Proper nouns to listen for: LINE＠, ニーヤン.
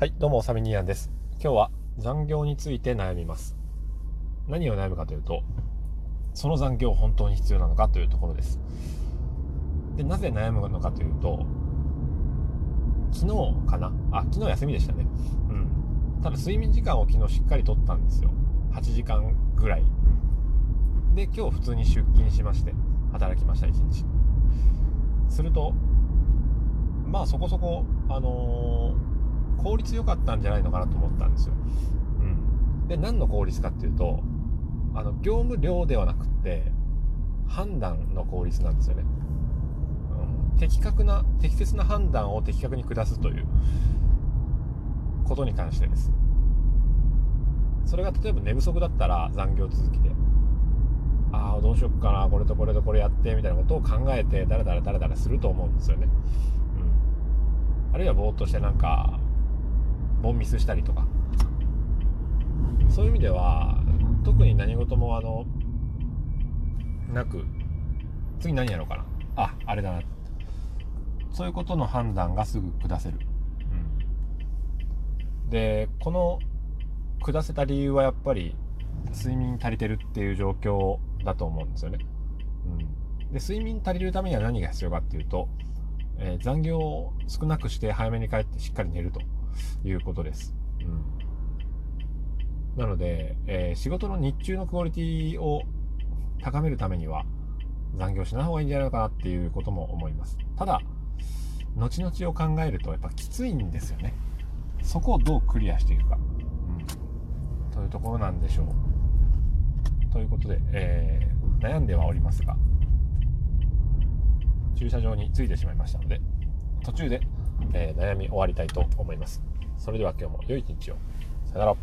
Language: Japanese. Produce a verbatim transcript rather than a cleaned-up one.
はい、どうもおさみにやんです。今日は残業について悩みます。何を悩むかというと、その残業本当に必要なのかというところです。で、なぜ悩むのかというと、昨日かなあ昨日休みでしたね。うん。ただ睡眠時間を昨日しっかりとったんですよ。はちじかんぐらいで、今日普通に出勤しまして働きました、いちにち。するとまあそこそこあのー効率良かったんじゃないのかなと思ったんですよ。うん、で、何の効率かっていうと、あの業務量ではなくって判断の効率なんですよね。うん、的確な適切な判断を的確に下すということに関してです。それが例えば寝不足だったら残業続きで、ああどうしよっかな、これとこれとこれやってみたいなことを考えてダラダラダラダラすると思うんですよね。うん、あるいはぼーっとしてなんかボンミスしたりとか、そういう意味では特に何事もあのなく、次何やろうかな、あ、あれだな、そういうことの判断がすぐ下せる。うん、で、この下せた理由はやっぱり睡眠足りてるっていう状況だと思うんですよね。うん、で、睡眠足りるためには何が必要かっていうと、えー、残業を少なくして早めに帰ってしっかり寝るということです。うん、なので、えー、仕事の日中のクオリティを高めるためには残業しない方がいいんじゃないのかなっていうことも思います。ただ後々を考えるとやっぱきついんですよね。そこをどうクリアしていくか、うん、というところなんでしょう。ということで、えー、悩んではおりますが、駐車場に着いてしまいましたので、途中で、えー、悩み終わりたいと思います。それでは今日も良い一日を。さよなら。